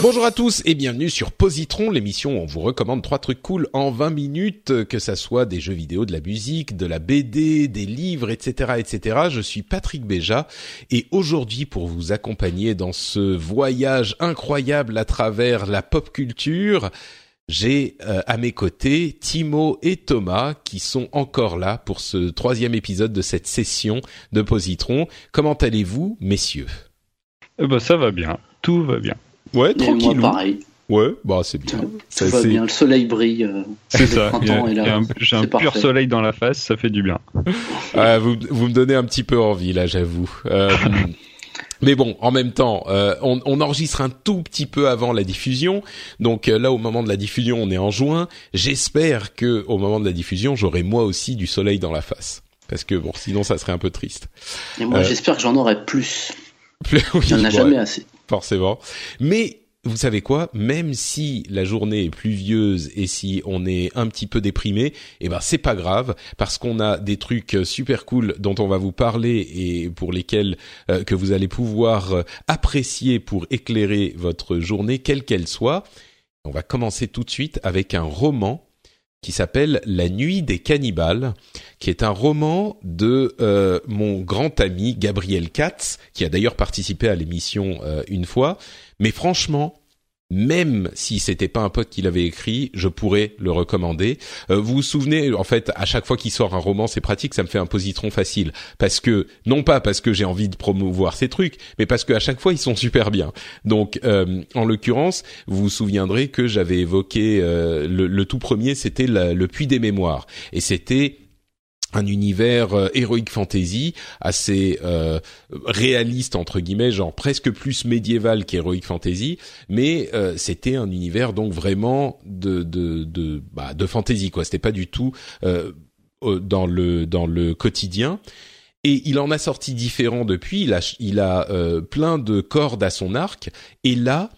Bonjour à tous et bienvenue sur Positron, l'émission où on vous recommande 3 trucs cool en 20 minutes, que ça soit des jeux vidéo, de la musique, de la BD, des livres, etc., etc. Je suis Patrick Béja et aujourd'hui, pour vous accompagner dans ce voyage incroyable à travers la pop culture, j'ai à mes côtés Timo et Thomas qui sont encore là pour ce 3e épisode de cette session de Positron. Comment allez-vous, messieurs ? Ça va bien, tout va bien. Ouais, tranquille. Ouais, bah c'est bien. Ça va bien, le soleil brille. C'est ça. J'ai un pur soleil dans la face, ça fait du bien. Vous me donnez un petit peu envie là, j'avoue. Mais bon, en même temps, on enregistre un tout petit peu avant la diffusion. Donc là, au moment de la diffusion, on est en juin. J'espère que au moment de la diffusion, j'aurai moi aussi du soleil dans la face, parce que bon, sinon ça serait un peu triste. Et moi, j'espère que j'en aurai plus. Oui, il n'y en a jamais assez. Forcément. Mais vous savez quoi ? Même si la journée est pluvieuse et si on est un petit peu déprimé, eh ben c'est pas grave parce qu'on a des trucs super cool dont on va vous parler et pour lesquels que vous allez pouvoir apprécier pour éclairer votre journée, quelle qu'elle soit. On va commencer tout de suite avec un roman qui s'appelle La Nuit des Cannibales, qui est un roman de mon grand ami Gabriel Katz, qui a d'ailleurs participé à l'émission une fois. Mais franchement, même si c'était pas un pote qui l'avait écrit, je pourrais le recommander. Vous vous souvenez, en fait, à chaque fois qu'il sort un roman, c'est pratique, ça me fait un positron facile. Parce que, non pas parce que j'ai envie de promouvoir ces trucs, mais parce qu'à chaque fois, ils sont super bien. Donc, en l'occurrence, vous vous souviendrez que j'avais évoqué, le tout premier, c'était Le Puits des Mémoires. Et c'était un univers héroïque fantasy assez réaliste entre guillemets, genre presque plus médiéval qu'héroïque fantasy, mais c'était un univers donc vraiment de fantasy quoi. C'était pas du tout dans le quotidien. Et il en a sorti différents depuis. Il a plein de cordes à son arc. Et là,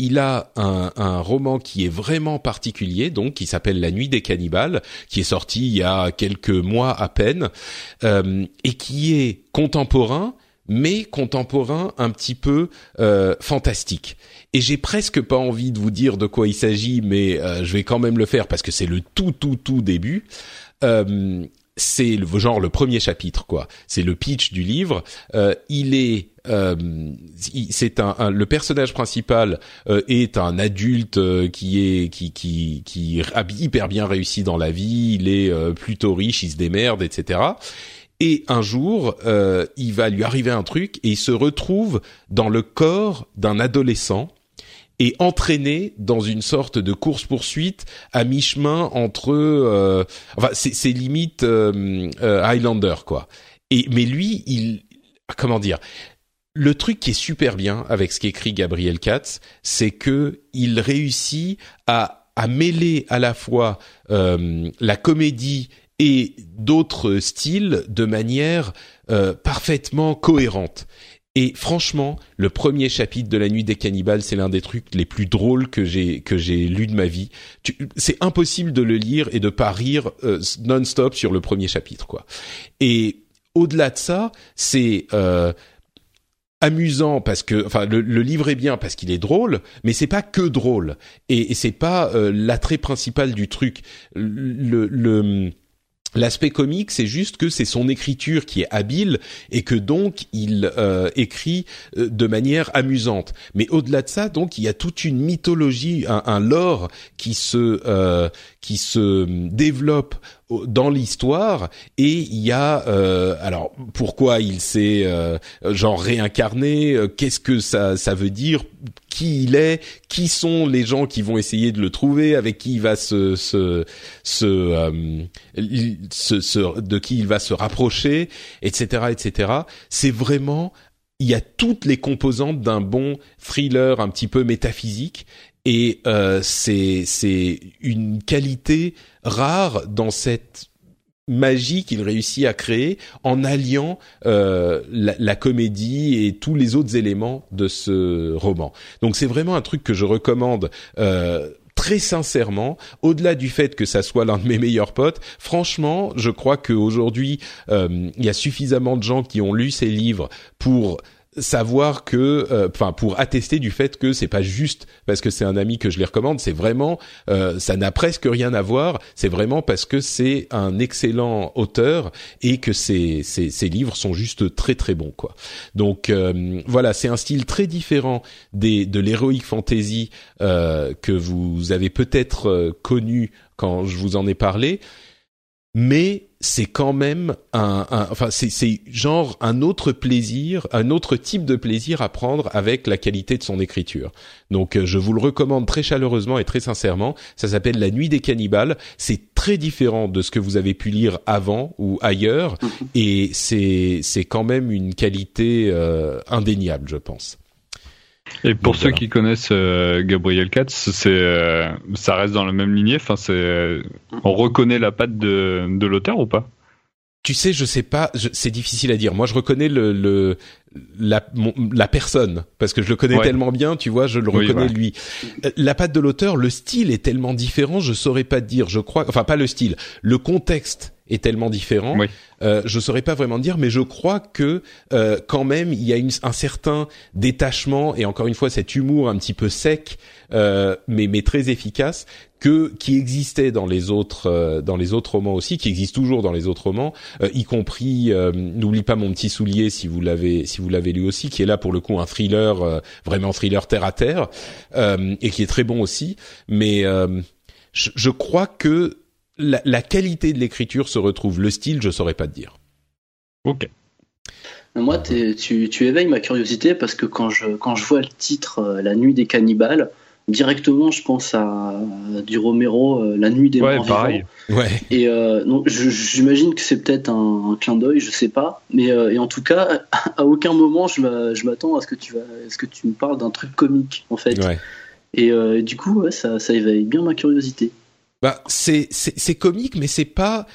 il a un roman qui est vraiment particulier, donc qui s'appelle La Nuit des Cannibales, qui est sorti il y a quelques mois à peine, et qui est contemporain, mais contemporain un petit peu fantastique. Et j'ai presque pas envie de vous dire de quoi il s'agit, mais je vais quand même le faire parce que c'est le tout début. C'est genre le premier chapitre, quoi. C'est le pitch du livre. Le personnage principal est un adulte qui est hyper bien réussi dans la vie. Il est plutôt riche, il se démerde, etc. Et un jour, il va lui arriver un truc et il se retrouve dans le corps d'un adolescent et entraîné dans une sorte de course-poursuite à mi-chemin entre... c'est limite Highlander, quoi. Mais lui, il... Comment dire ? Le truc qui est super bien avec ce qu'écrit Gabriel Katz, c'est que il réussit à mêler à la fois la comédie et d'autres styles de manière parfaitement cohérente. Et franchement, le premier chapitre de La Nuit des Cannibales, c'est l'un des trucs les plus drôles que j'ai lu de ma vie. C'est impossible de le lire et de pas rire non-stop sur le premier chapitre, quoi. Et au-delà de ça, c'est amusant parce que, enfin, le livre est bien parce qu'il est drôle, mais c'est pas que drôle et c'est pas l'attrait principal du truc. L'aspect comique, c'est juste que c'est son écriture qui est habile et que donc il écrit de manière amusante. Mais au-delà de ça, donc il y a toute une mythologie, un lore qui se développe dans l'histoire, et il y a alors pourquoi il s'est genre réincarné, qu'est-ce que ça veut dire, qui il est, qui sont les gens qui vont essayer de le trouver, avec qui il va de qui il va se rapprocher, etc., etc. C'est vraiment, il y a toutes les composantes d'un bon thriller un petit peu métaphysique. Et c'est une qualité rare dans cette magie qu'il réussit à créer en alliant la comédie et tous les autres éléments de ce roman. Donc c'est vraiment un truc que je recommande très sincèrement, au-delà du fait que ça soit l'un de mes meilleurs potes. Franchement, je crois qu'aujourd'hui, il y a suffisamment de gens qui ont lu ces livres pour savoir que, pour attester du fait que c'est pas juste parce que c'est un ami que je les recommande, c'est vraiment, ça n'a presque rien à voir, c'est vraiment parce que c'est un excellent auteur et que ces livres sont juste très très bons, quoi. Donc voilà, c'est un style très différent de l'heroic fantasy que vous avez peut-être connu quand je vous en ai parlé. Mais c'est quand même c'est genre un autre plaisir, un autre type de plaisir à prendre avec la qualité de son écriture. Donc je vous le recommande très chaleureusement et très sincèrement. Ça s'appelle La Nuit des Cannibales. C'est très différent de ce que vous avez pu lire avant ou ailleurs, et c'est quand même une qualité indéniable, je pense. Et pour ceux qui connaissent Gabriel Katz, ça reste dans la même lignée. Enfin, on reconnaît la patte de l'auteur ou pas? Tu sais, je sais pas. C'est difficile à dire. Moi, je reconnais la personne parce que je le connais tellement bien. Tu vois, je le reconnais lui. La patte de l'auteur, le style est tellement différent. Je saurais pas te dire. Je crois. Enfin, pas le style. Le contexte est tellement différent, je saurais pas vraiment dire, mais je crois que quand même il y a un certain détachement et encore une fois cet humour un petit peu sec, mais très efficace, qui existait dans les autres romans aussi, qui existe toujours dans les autres romans, y compris N'oublie pas mon petit soulier si vous l'avez lu aussi, qui est là pour le coup un thriller vraiment thriller terre à terre et qui est très bon aussi, mais je crois que la qualité de l'écriture se retrouve. Le style, je saurais pas te dire. Ok. Moi, tu éveilles ma curiosité parce que quand je vois le titre La Nuit des Cannibales, directement je pense à du Romero, La Nuit des Morts Vivants. Ouais. Et donc j'imagine que c'est peut-être un clin d'œil, je sais pas, mais et en tout cas à aucun moment je m'attends à ce que tu me parles d'un truc comique en fait. Ouais. Et du coup, ça éveille bien ma curiosité. Bah, c'est comique, mais c'est pas,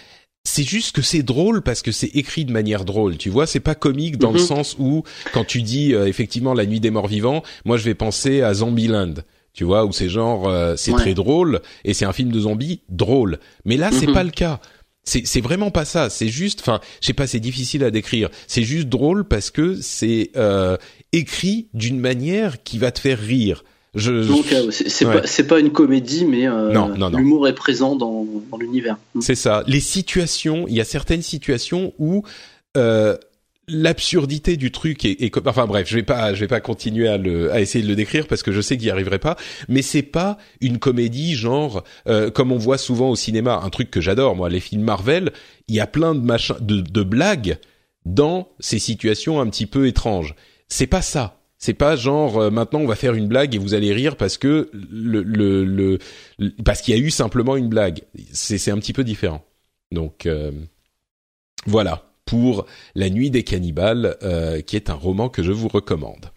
c'est juste que c'est drôle parce que c'est écrit de manière drôle, tu vois, c'est pas comique dans le sens où, quand tu dis, effectivement, La Nuit des Morts Vivants, moi je vais penser à Zombieland, tu vois, où c'est genre, c'est très drôle, et c'est un film de zombies drôle. Mais là, c'est pas le cas. C'est vraiment pas ça. C'est juste, enfin, je sais pas, c'est difficile à décrire. C'est juste drôle parce que c'est, écrit d'une manière qui va te faire rire. Donc c'est pas une comédie, mais non. L'humour est présent dans l'univers. C'est ça. Les situations, il y a certaines situations où l'absurdité du truc enfin bref, je vais pas continuer à essayer de le décrire parce que je sais que j'y arriverai pas, mais c'est pas une comédie genre comme on voit souvent au cinéma, un truc que j'adore moi, les films Marvel, il y a plein de de blagues dans ces situations un petit peu étranges. C'est pas ça. C'est pas genre maintenant on va faire une blague et vous allez rire parce que parce qu'il y a eu simplement une blague. C'est un petit peu différent. Donc voilà pour La Nuit des Cannibales, qui est un roman que je vous recommande.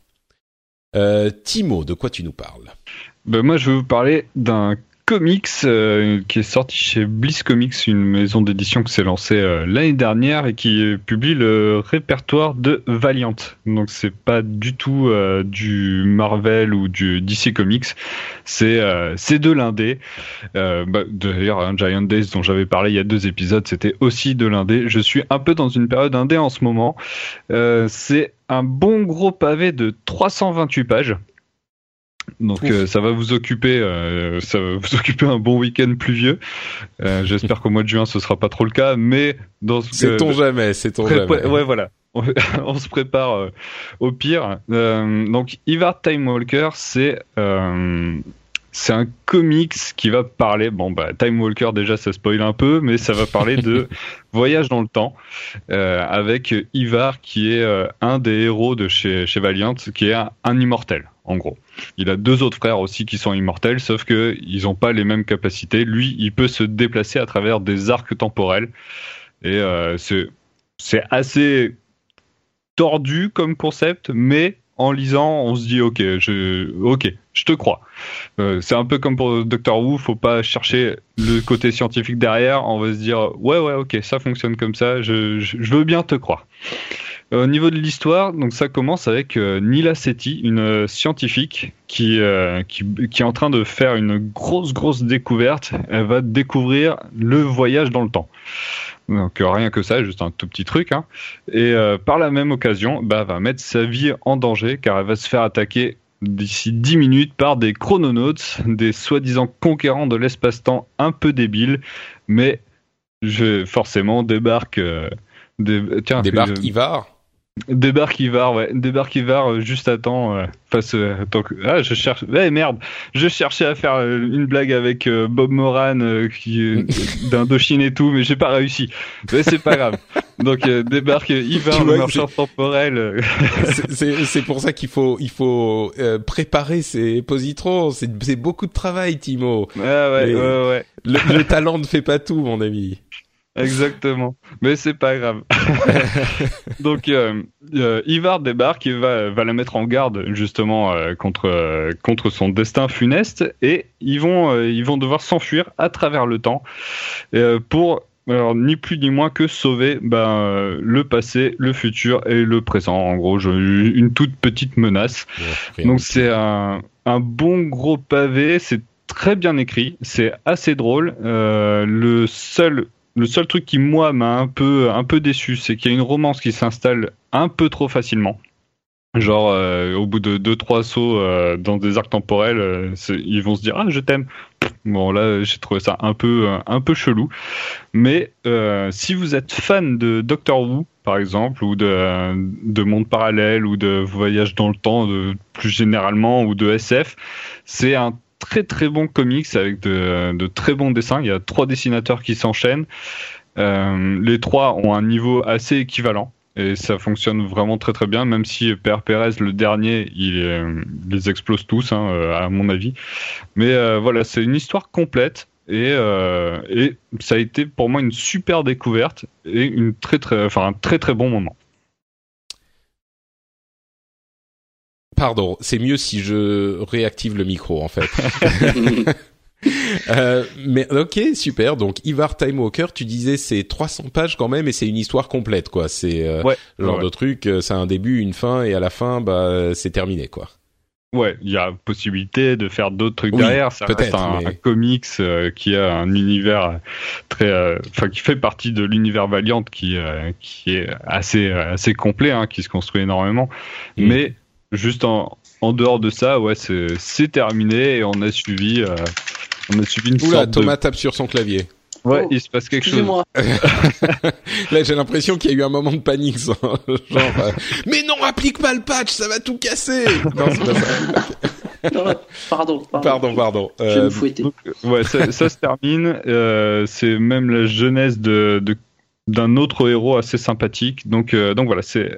Timo, de quoi tu nous parles ? Ben moi je vais vous parler d'un comics qui est sorti chez Bliss Comics, une maison d'édition qui s'est lancée l'année dernière et qui publie le répertoire de Valiant. Donc c'est pas du tout du Marvel ou du DC Comics, c'est de l'indé. D'ailleurs, Giant Days dont j'avais parlé il y a 2 épisodes, c'était aussi de l'indé. Je suis un peu dans une période indé en ce moment. C'est un bon gros pavé de 328 pages. Donc ça va vous occuper un bon week-end pluvieux. J'espère qu'au mois de juin ce sera pas trop le cas, mais dans ce sait-on jamais. Ouais, voilà. On se prépare au pire. Donc Ivar Timewalker, c'est un comics qui va parler, bon bah Timewalker déjà ça spoil un peu, mais ça va parler de voyage dans le temps, avec Ivar qui est un des héros de chez Valiant, qui est un immortel en gros. Il a deux autres frères aussi qui sont immortels, sauf que ils n'ont pas les mêmes capacités. Lui, il peut se déplacer à travers des arcs temporels, et c'est assez tordu comme concept, mais en lisant, on se dit OK, je te crois. C'est un peu comme pour Doctor Who, faut pas chercher le côté scientifique derrière, on va se dire ouais, OK, ça fonctionne comme ça, je veux bien te croire. Au niveau de l'histoire, donc ça commence avec Nila Seti, une scientifique qui est en train de faire une grosse découverte. Elle va découvrir le voyage dans le temps. Donc rien que ça, juste un tout petit truc, hein. Et par la même occasion, va mettre sa vie en danger, car elle va se faire attaquer d'ici 10 minutes par des chrononautes, des soi-disant conquérants de l'espace-temps un peu débiles, mais forcément débarque Ivar juste à temps, je cherchais à faire une blague avec Bob Moran d'Indochine et tout, mais j'ai pas réussi, mais c'est pas grave. Donc débarque Ivar, le marcheur temporel. C'est pour ça qu'il faut préparer ses positrons, c'est beaucoup de travail, Timo. Le talent ne fait pas tout, mon ami. Exactement, mais c'est pas grave. Donc Ivar débarque et va la mettre en garde justement contre son destin funeste, et ils vont devoir s'enfuir à travers le temps pour ni plus ni moins que sauver le passé, le futur et le présent. En gros, une toute petite menace. Ouais, donc c'est un bon gros pavé, c'est très bien écrit, c'est assez drôle. Le seul truc qui, moi, m'a un peu déçu, c'est qu'il y a une romance qui s'installe un peu trop facilement. Genre, au bout de 2-3 sauts dans des arcs temporels, ils vont se dire « Ah, je t'aime !» Bon, là, j'ai trouvé ça un peu chelou. Mais si vous êtes fan de Doctor Who, par exemple, ou de Monde Parallèle, ou de Voyage dans le Temps, plus généralement, ou de SF, c'est un très très bon comics avec de très bons dessins. Il y a 3 dessinateurs qui s'enchaînent, les 3 ont un niveau assez équivalent et ça fonctionne vraiment très très bien, même si Père Pérez, le dernier, il les explose tous, à mon avis, mais voilà, c'est une histoire complète. Et ça a été pour moi une super découverte et un très très bon moment. Pardon, c'est mieux si je réactive le micro, en fait. Mais ok, super. Donc Ivar Timewalker, tu disais c'est 300 pages quand même, et c'est une histoire complète, quoi. C'est de truc, ça a un début, une fin, et à la fin, c'est terminé, quoi. Ouais, il y a possibilité de faire d'autres trucs derrière. Ça reste un comics qui a un univers très, qui fait partie de l'univers Valiant, qui est assez complet, hein, qui se construit énormément, mais juste en dehors de ça, ouais, c'est terminé, et on a suivi une sorte de... Thomas tape sur son clavier. Ouais, il se passe quelque chose. Là, j'ai l'impression qu'il y a eu un moment de panique, genre mais non, applique pas le patch, ça va tout casser. Non, c'est pas ça. Pardon. Je vais me fouetter. Donc, ouais, ça se termine, c'est même la jeunesse de d'un autre héros assez sympathique, donc voilà, c'est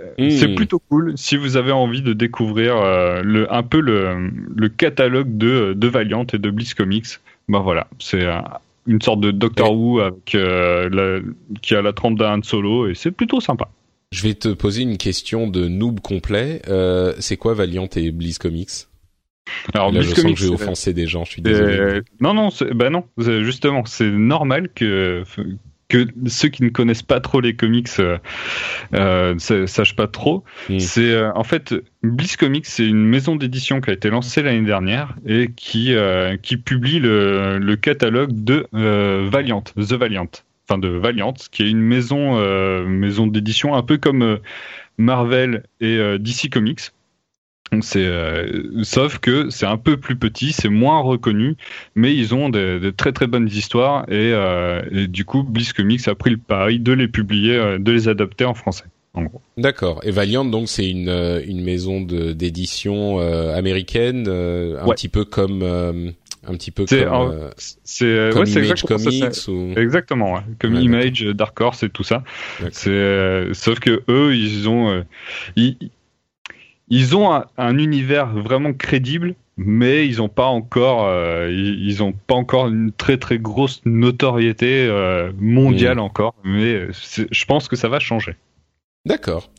plutôt cool si vous avez envie de découvrir un peu le catalogue de Valiant et de Bliss Comics. Voilà, c'est une sorte de Doctor Who avec qui a la trempe d'un Solo, et c'est plutôt sympa. Je vais te poser une question de noob complet, c'est quoi Valiant et Bliss Comics? Alors, là, je sens que j'ai offensé des gens, je suis désolé. Non, justement, c'est normal que ceux qui ne connaissent pas trop les comics sachent pas trop. C'est en fait, Bliss Comics, c'est une maison d'édition qui a été lancée l'année dernière et qui publie le catalogue de Valiant, qui est une maison d'édition un peu comme Marvel et DC Comics. C'est, sauf que c'est un peu plus petit, c'est moins reconnu, mais ils ont des très très bonnes histoires et du coup Bliss Comics a pris le pari de les publier, de les adapter en français en gros. D'accord. Et Valiant donc c'est une maison d'édition américaine, un petit peu comme un petit peu c'est, comme, c'est, comme ouais, Image c'est Comics ça, ou... Exactement, ouais. Comme ouais, Image, d'accord. Dark Horse et tout ça. C'est, sauf que eux ils ont un univers vraiment crédible, mais ils n'ont pas encore une très très grosse notoriété mondiale encore. Mais je pense que ça va changer. D'accord.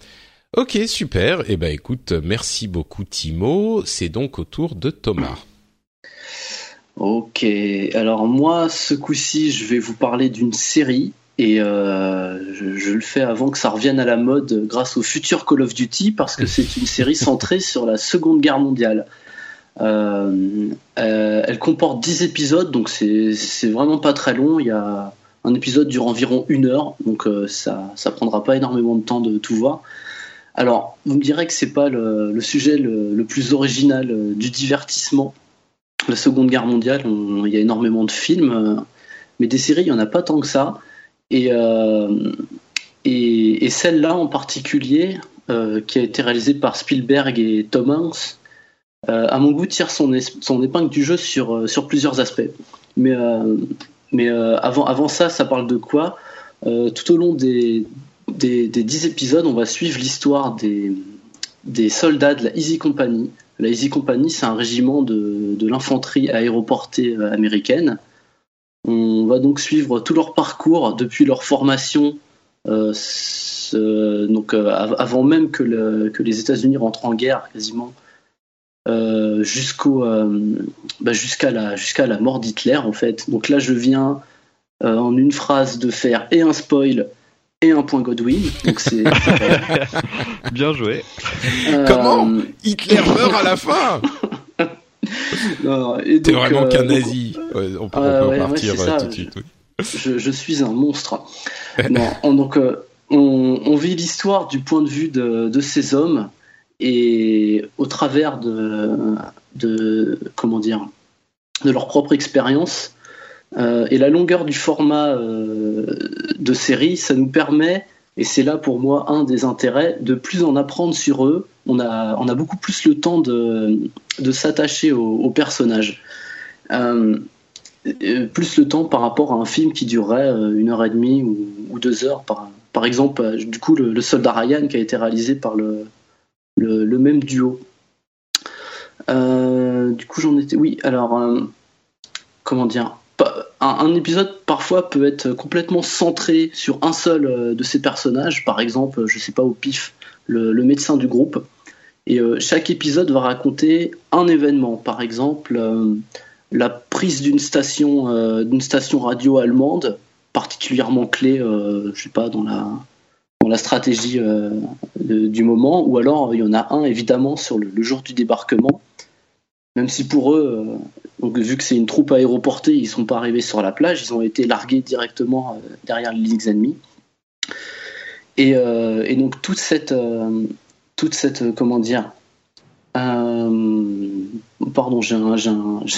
Ok, super. Eh ben écoute, merci beaucoup Timo. C'est donc au tour de Thomas. Ok. Alors moi, ce coup-ci, je vais vous parler d'une série. Et je le fais avant que ça revienne à la mode grâce au futur Call of Duty, parce que c'est une série centrée sur la Seconde Guerre mondiale. Elle comporte 10 épisodes, donc c'est vraiment pas très long. Il y a un épisode dure environ 1 heure, donc ça prendra pas énormément de temps de tout voir. Alors, vous me direz que c'est pas le sujet le plus original du divertissement. La Seconde Guerre mondiale, il y a énormément de films, mais des séries, il n'y en a pas tant que ça. Et celle-là en particulier, qui a été réalisée par Spielberg et Tom Hanks, à mon goût tire son épingle du jeu sur plusieurs aspects. Mais avant ça parle de quoi ? Tout au long des 10 épisodes, on va suivre l'histoire des soldats de la Easy Company. La Easy Company, c'est un régiment de l'infanterie aéroportée américaine. On va donc suivre tout leur parcours depuis leur formation, avant même que les États-Unis rentrent en guerre quasiment, jusqu'à la mort d'Hitler en fait. Donc là je viens en une phrase de faire et un spoil et un point Godwin. Donc c'est bien joué. Comment Hitler meurt à la fin? Et donc, t'es vraiment qu'un nazi. On peut repartir tout de suite. Je suis un monstre. On vit l'histoire du point de vue de ces hommes et au travers de leur propre expérience. Et la longueur du format de série, ça nous permet, et c'est là pour moi un des intérêts, de plus en apprendre sur eux. On a beaucoup plus le temps de s'attacher aux personnages. Plus le temps par rapport à un film qui durerait 1h30 ou 2 heures. Par exemple, du coup, le Soldat Ryan qui a été réalisé par le même duo. Du coup, j'en étais... Oui, alors... Un épisode parfois peut être complètement centré sur un seul de ces personnages. Par exemple, je sais pas, au pif, le médecin du groupe. Et chaque épisode va raconter un événement. Par exemple, la prise d'une station radio allemande, particulièrement clé, je sais pas, dans la stratégie du moment. Ou alors, il y en a un évidemment sur le jour du débarquement. Même si pour eux, donc, vu que c'est une troupe aéroportée, ils ne sont pas arrivés sur la plage, ils ont été largués directement derrière les lignes ennemies. Et donc pardon, j'ai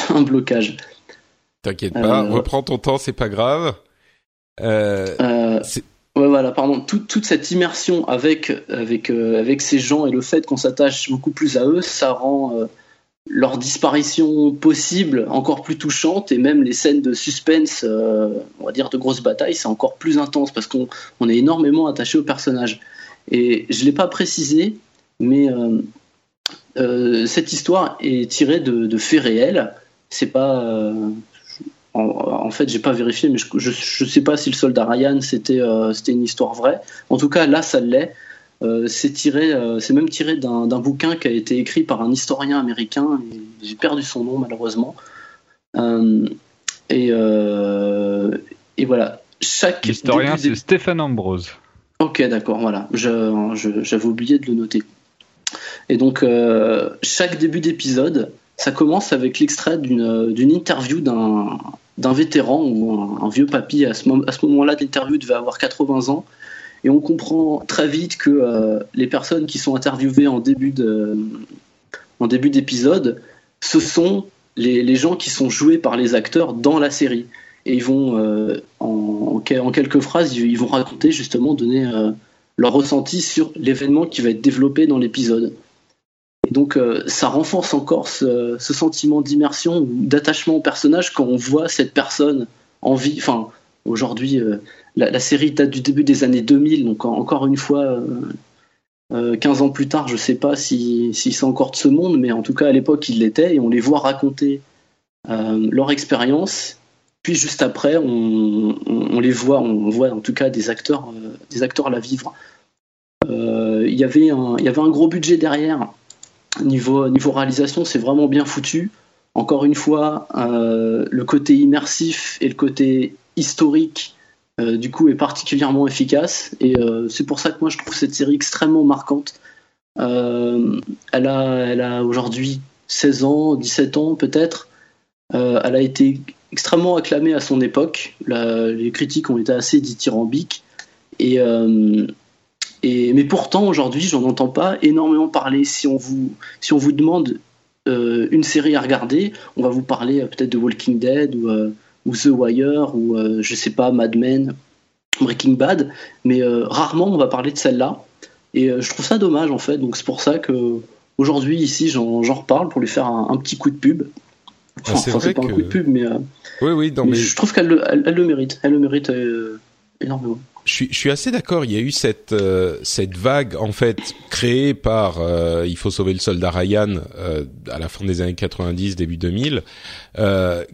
un blocage. T'inquiète pas, reprends ton temps, c'est pas grave. Ouais, voilà, pardon. Toute cette immersion avec ces gens et le fait qu'on s'attache beaucoup plus à eux, ça rend leur disparition possible encore plus touchante, et même les scènes de suspense, on va dire de grosses batailles, c'est encore plus intense parce qu'on est énormément attaché au personnage. Et je ne l'ai pas précisé, mais cette histoire est tirée de faits réels. C'est pas en fait, j'ai pas vérifié, mais je sais pas si le Soldat Ryan c'était une histoire vraie. En tout cas, là, ça l'est. C'est même tiré d'un bouquin qui a été écrit par un historien américain, et j'ai perdu son nom malheureusement. Et voilà. L'historien, c'est Stephen Ambrose. Ok, d'accord, voilà. J'avais oublié de le noter. Et donc, chaque début d'épisode, ça commence avec l'extrait d'une interview d'un vétéran ou un vieux papy. À ce moment-là, l'interview devait avoir 80 ans. Et on comprend très vite que les personnes qui sont interviewées en début d'épisode, ce sont les gens qui sont joués par les acteurs dans la série. Et ils vont, en quelques phrases, ils vont raconter, justement, donner leur ressenti sur l'événement qui va être développé dans l'épisode. Et donc, ça renforce encore ce sentiment d'immersion ou d'attachement au personnage quand on voit cette personne en vie. Enfin, aujourd'hui, la série date du début des années 2000, donc encore une fois, 15 ans plus tard, je ne sais pas si c'est encore de ce monde, mais en tout cas, à l'époque, ils l'étaient, et on les voit raconter leur expérience. Puis juste après, on les voit, on voit en tout cas des acteurs la vivre. Il y avait un gros budget derrière. Niveau réalisation, c'est vraiment bien foutu. Encore une fois, le côté immersif et le côté historique, du coup, est particulièrement efficace. Et c'est pour ça que moi, je trouve cette série extrêmement marquante. Elle a aujourd'hui 16 ans, 17 ans peut-être. Elle a été extrêmement acclamée à son époque. Les critiques ont été assez dithyrambiques. Mais pourtant, aujourd'hui, j'en entends pas énormément parler. Si on vous demande une série à regarder, on va vous parler peut-être de Walking Dead ou The Wire ou, je sais pas, Mad Men, Breaking Bad. Mais rarement, on va parler de celle-là. Et je trouve ça dommage, en fait. Donc, c'est pour ça qu'aujourd'hui, ici, j'en reparle pour lui faire un petit coup de pub. Enfin, c'est pas un coup de pub, mais, mais je trouve qu'elle le mérite. Elle le mérite énormément. Je suis assez d'accord. Il y a eu cette vague en fait créée par Il faut sauver le soldat Ryan à la fin des années 90, début 2000,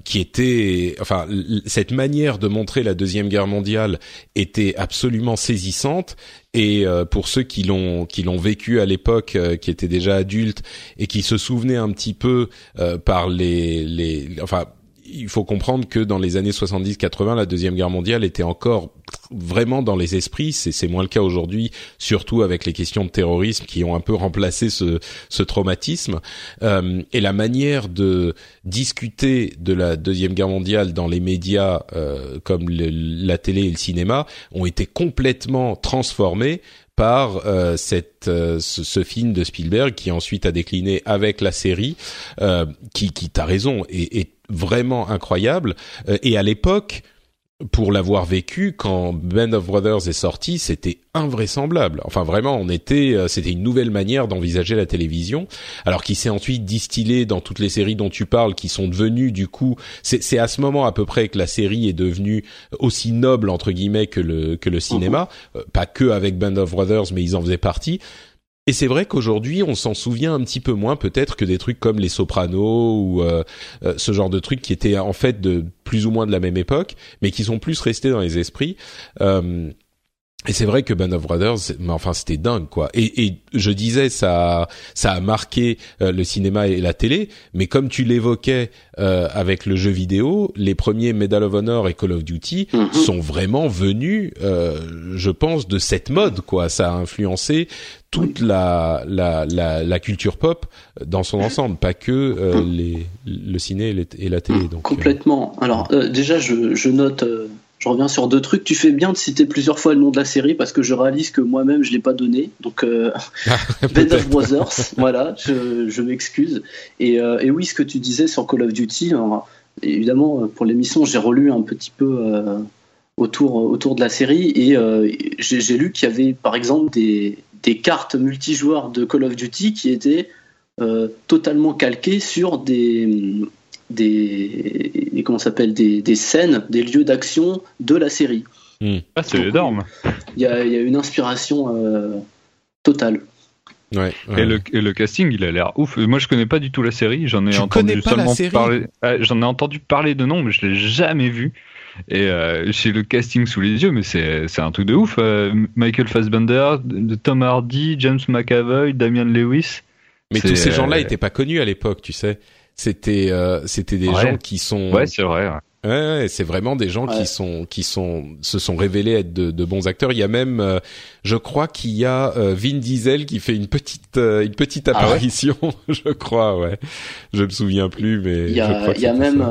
qui était, enfin, cette manière de montrer la Deuxième Guerre mondiale était absolument saisissante. Et pour ceux qui l'ont vécu à l'époque, qui étaient déjà adultes et qui se souvenaient un petit peu par enfin. Il faut comprendre que dans les années 70-80, la Deuxième Guerre mondiale était encore vraiment dans les esprits. C'est moins le cas aujourd'hui, surtout avec les questions de terrorisme qui ont un peu remplacé ce traumatisme. Et la manière de discuter de la Deuxième Guerre mondiale dans les médias comme la télé et le cinéma ont été complètement transformés par ce film de Spielberg qui ensuite a décliné avec la série qui t'as raison, est vraiment incroyable. Et à l'époque, pour l'avoir vécu, quand Band of Brothers est sorti, c'était invraisemblable. Enfin, vraiment, c'était une nouvelle manière d'envisager la télévision, alors qu'il s'est ensuite distillé dans toutes les séries dont tu parles, qui sont devenues, du coup, c'est à ce moment à peu près que la série est devenue aussi noble, entre guillemets, que le cinéma. Pas que avec Band of Brothers, mais ils en faisaient partie. Et c'est vrai qu'aujourd'hui, on s'en souvient un petit peu moins peut-être que des trucs comme Les Sopranos ou ce genre de trucs qui étaient en fait de plus ou moins de la même époque, mais qui sont plus restés dans les esprits. Et c'est vrai que Band of Brothers, mais enfin, c'était dingue, quoi. Et je disais, ça a marqué le cinéma et la télé, mais comme tu l'évoquais avec le jeu vidéo, les premiers Medal of Honor et Call of Duty sont vraiment venus, je pense, de cette mode, quoi. Ça a influencé toute la culture pop dans son ensemble, pas que le ciné et la télé. Donc, complètement. Alors, déjà, je note... Je reviens sur deux trucs. Tu fais bien de citer plusieurs fois le nom de la série parce que je réalise que moi-même je l'ai pas donné. Donc Band of Brothers, voilà, je m'excuse. Et oui, ce que tu disais sur Call of Duty, alors, évidemment pour l'émission j'ai relu un petit peu autour de la série et j'ai lu qu'il y avait par exemple des cartes multijoueurs de Call of Duty qui étaient totalement calquées sur des scènes, des lieux d'action de la série. Ah, c'est énorme. Il y a une inspiration totale. Ouais, ouais. Et le casting, il a l'air ouf. Moi, je connais pas du tout la série. J'en ai entendu parler de nom, mais je l'ai jamais vu. Et j'ai le casting sous les yeux, mais c'est un truc de ouf. Michael Fassbender, Tom Hardy, James McAvoy, Damian Lewis. Mais tous ces gens-là étaient pas connus à l'époque, tu sais. C'était des gens qui sont. Ouais, c'est vrai. Ouais, c'est vraiment des gens qui se sont révélés être de bons acteurs. Il y a même, je crois qu'il y a Vin Diesel qui fait une petite apparition, je crois. Ouais, je me souviens plus, mais je crois que il y a même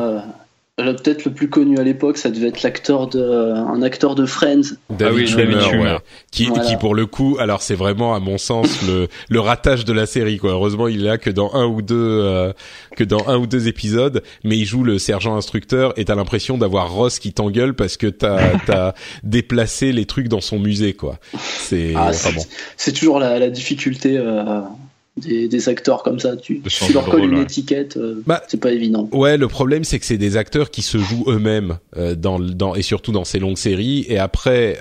peut-être le plus connu à l'époque, ça devait être un acteur de Friends. David Schwimmer, ouais. Qui pour le coup, alors c'est vraiment à mon sens le ratage de la série, quoi. Heureusement, il est là que dans un ou deux épisodes, mais il joue le sergent instructeur et t'as l'impression d'avoir Ross qui t'engueule parce que t'as déplacé les trucs dans son musée, quoi. C'est toujours la difficulté. Des acteurs comme ça, tu leur colles une étiquette, c'est pas évident. Ouais, le problème c'est que c'est des acteurs qui se jouent eux-mêmes et surtout dans ces longues séries. Et après,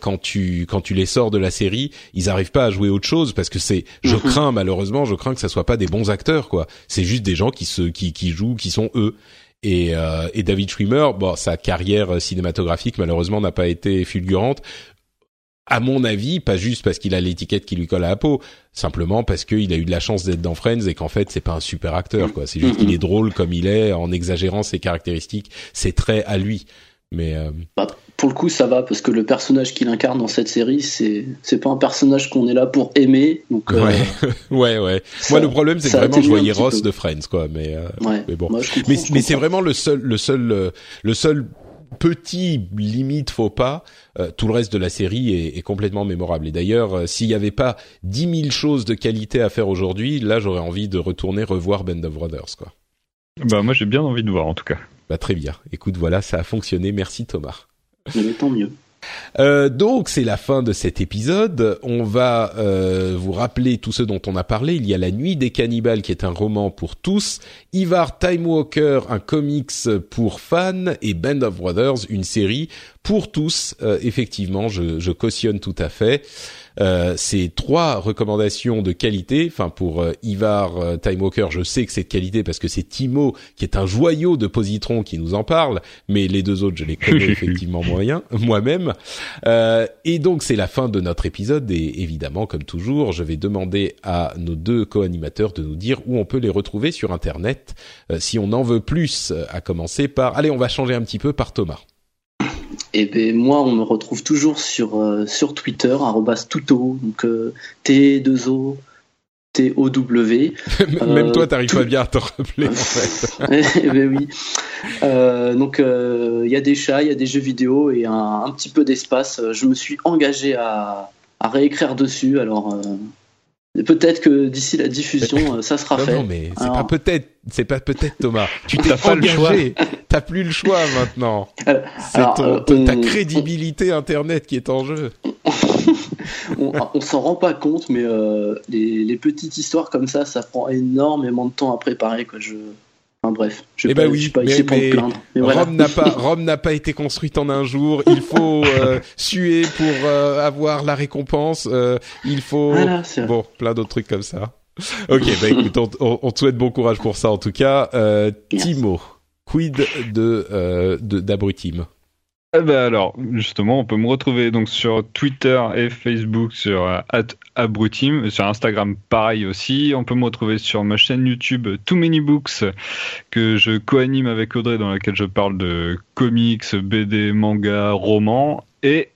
quand tu les sors de la série, ils arrivent pas à jouer autre chose parce que je crains malheureusement que ça soit pas des bons acteurs, quoi. C'est juste des gens qui jouent, qui sont eux. Et David Schwimmer, bon, sa carrière cinématographique malheureusement n'a pas été fulgurante. À mon avis, pas juste parce qu'il a l'étiquette qui lui colle à la peau, simplement parce qu'il a eu de la chance d'être dans Friends et qu'en fait, c'est pas un super acteur, quoi. C'est juste qu'il est drôle comme il est, en exagérant ses caractéristiques, ses traits à lui. Mais pour le coup, ça va parce que le personnage qu'il incarne dans cette série, c'est pas un personnage qu'on est là pour aimer. Donc ouais. Moi, le problème, c'est que vraiment, je voyais Ross de Friends, quoi. Mais bon. Moi, mais c'est vraiment le seul. Petit limite faux pas, tout le reste de la série est complètement mémorable. Et d'ailleurs, s'il n'y avait pas 10 000 choses de qualité à faire aujourd'hui, là j'aurais envie de revoir Band of Brothers, quoi. Bah moi j'ai bien envie de voir en tout cas. Bah très bien. Écoute, voilà, ça a fonctionné. Merci Thomas. Mais tant mieux. Donc c'est la fin de cet épisode. On va vous rappeler tous ceux dont on a parlé. Il y a La Nuit des Cannibales qui est un roman pour tous, Ivar Timewalker, un comics pour fans, et Band of Brothers, une série pour tous. Effectivement, je cautionne tout à fait. C'est 3 recommandations de qualité. Enfin, pour Ivar Timewalker, je sais que c'est de qualité parce que c'est Timo qui est un joyau de positron qui nous en parle, mais les deux autres je les connais effectivement moi-même. Et donc c'est la fin de notre épisode et évidemment, comme toujours, je vais demander à nos 2 co-animateurs de nous dire où on peut les retrouver sur internet si on en veut plus, à commencer par... Allez, on va changer un petit peu, par Thomas. Et ben moi, on me retrouve toujours sur Twitter @tuto, donc T2O TOW. Même toi, t'arrives pas bien à te rappeler en fait. Eh ben oui. Donc il y a des chats, il y a des jeux vidéo et un petit peu d'espace. Je me suis engagé à réécrire dessus. Alors peut-être que d'ici la diffusion, ça sera fait. Non, mais c'est pas peut-être. C'est pas peut-être, Thomas. Tu t'as pas engagé. Le choix. T'as plus le choix maintenant. C'est ta crédibilité internet qui est en jeu. On s'en rend pas compte, mais les petites histoires comme ça, ça prend énormément de temps à préparer, quoi. Enfin bref, je suis pas ici pour me plaindre. Mais voilà. Rome n'a pas été construite en un jour. Il faut suer pour avoir la récompense. Il faut plein d'autres trucs comme ça. Ok, bah écoute, on te souhaite bon courage pour ça en tout cas. Timo, quid d'Abrutim? Eh ben alors, justement, on peut me retrouver donc sur Twitter et Facebook sur @abrutim, sur Instagram pareil aussi. On peut me retrouver sur ma chaîne YouTube Too Many Books, que je co-anime avec Audrey, dans laquelle je parle de comics, BD, manga, romans, et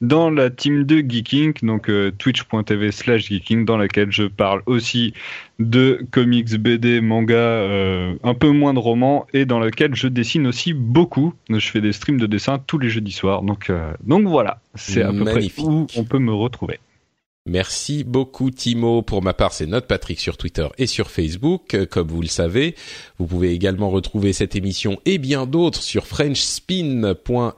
dans la team de Geekinc, donc twitch.tv/Geekinc, dans laquelle je parle aussi de comics, BD, manga, un peu moins de romans, et dans laquelle je dessine aussi beaucoup. Je fais des streams de dessin tous les jeudis soirs. Donc voilà, c'est à peu près où on peut me retrouver. Merci beaucoup Timo. Pour ma part, c'est NotePatrick sur Twitter et sur Facebook. Comme vous le savez, vous pouvez également retrouver cette émission et bien d'autres sur frenchspin.fr.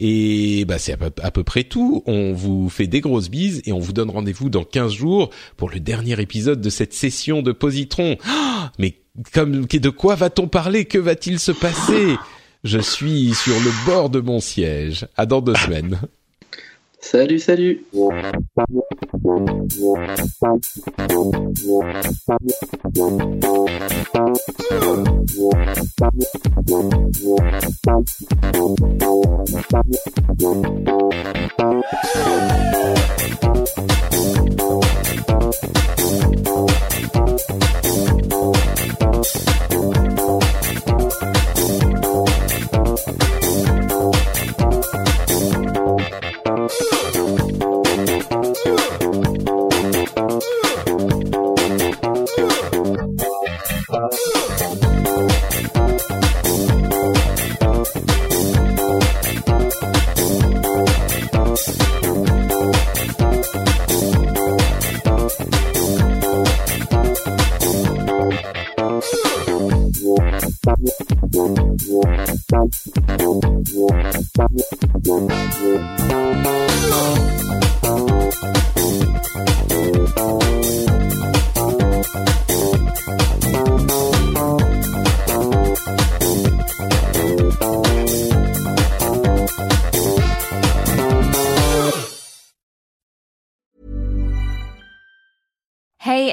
Et bah c'est à peu près tout. On vous fait des grosses bises et on vous donne rendez-vous dans 15 jours pour le dernier épisode de cette session de Positron. Mais de quoi va-t-on parler? Que va-t-il se passer? Je suis sur le bord de mon siège. À dans 2 semaines. Salut. Hey,